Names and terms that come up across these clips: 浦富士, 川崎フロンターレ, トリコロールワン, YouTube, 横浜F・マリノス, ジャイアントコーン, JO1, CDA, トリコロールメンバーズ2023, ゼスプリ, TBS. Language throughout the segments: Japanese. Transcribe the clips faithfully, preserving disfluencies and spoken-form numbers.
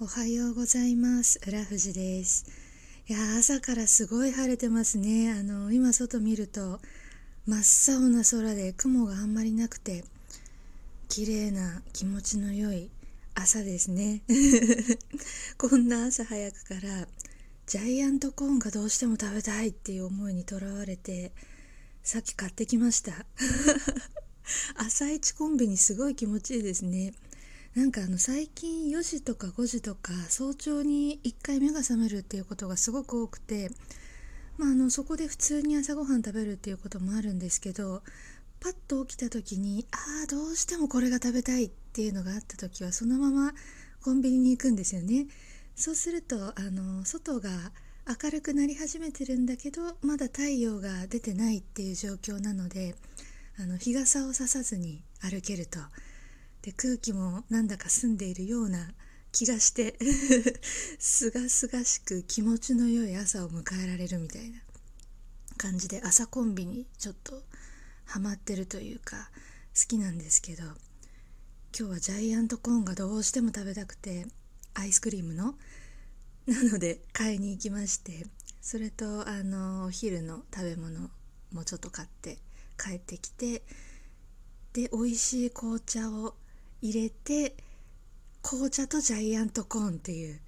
おはようございます。浦富士です。いや朝からすごい晴れてますね。あの今外見ると真っ青な空で雲があんまりなくて綺麗な気持ちの良い朝ですねこんな朝早くからジャイアントコーンがどうしても食べたいっていう思いにとらわれてさっき買ってきました朝一コンビニすごい気持ちいいですね。なんかあの最近よじとかごじとか早朝にいっかい目が覚めるっていうことがすごく多くて、まあ、あのそこで普通に朝ごはん食べるっていうこともあるんですけど、パッと起きた時にああどうしてもこれが食べたいっていうのがあった時はそのままコンビニに行くんですよね。そうするとあの外が明るくなり始めてるんだけどまだ太陽が出てないっていう状況なのであの日傘をささずに歩けるとで空気もなんだか澄んでいるような気がしてすがすがしく気持ちの良い朝を迎えられるみたいな感じで朝コンビにちょっとハマってるというか好きなんですけど、今日はジャイアントコーンがどうしても食べたくてアイスクリームのなので買いに行きまして、それとあのお昼の食べ物もちょっと買って帰ってきて、で美味しい紅茶を入れて紅茶とジャイアントコーンっていう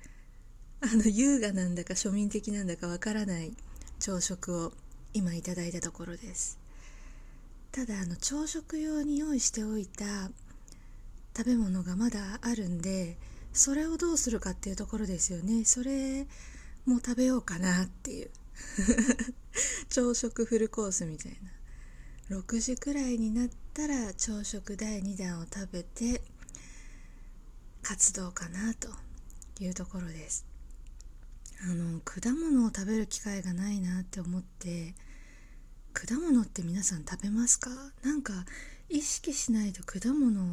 あの優雅なんだか庶民的なんだかわからない朝食を今いただいたところです。ただあの朝食用に用意しておいた食べ物がまだあるんでそれをどうするかっていうところですよね。それも食べようかなっていう朝食フルコースみたいな。ろくじくらいになったら朝食だいにだんを食べて活動かなというところです。あの果物を食べる機会がないなって思って、果物って皆さん食べますか？なんか意識しないと果物を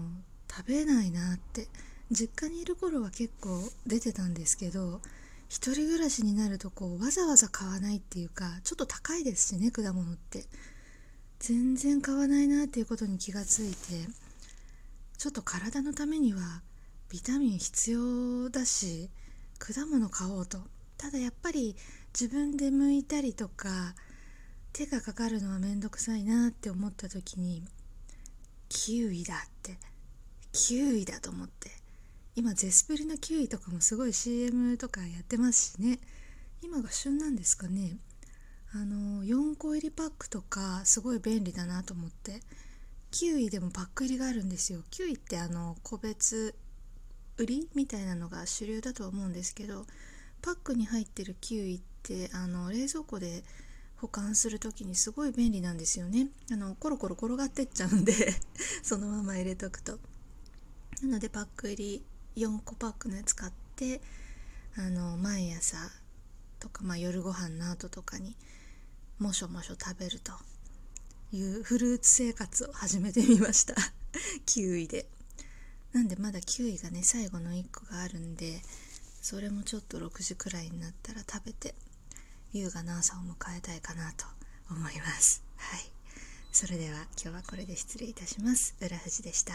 食べないなって、実家にいる頃は結構出てたんですけど、一人暮らしになるとこうわざわざ買わないっていうか、ちょっと高いですしね果物って。全然買わないなっていうことに気がついて、ちょっと体のためにはビタミン必要だし果物買おうと。ただやっぱり自分で剥いたりとか手がかかるのはめんどくさいなって思った時にキウイだってキウイだと思って、今ゼスプリのキウイとかもすごい シーエム とかやってますしね。今が旬なんですかね。あのよんこ入りパックとかすごい便利だなと思って、キウイでもパック入りがあるんですよ。キウイってあの個別売りみたいなのが主流だとは思うんですけど、パックに入ってるキウイってあの冷蔵庫で保管するときにすごい便利なんですよね。あのコロコロ転がってっちゃうんでそのまま入れとくと。なのでパック入りよんこパックのやつ買ってあの毎朝とか、まあ、夜ご飯の後とかにもしょもしょ食べるというフルーツ生活を始めてみましたキウイで。なんでまだキウイがね最後のいっこがあるんで、それもちょっとろくじくらいになったら食べて優雅な朝を迎えたいかなと思います。はい、それでは今日はこれで失礼いたします。浦富士でした。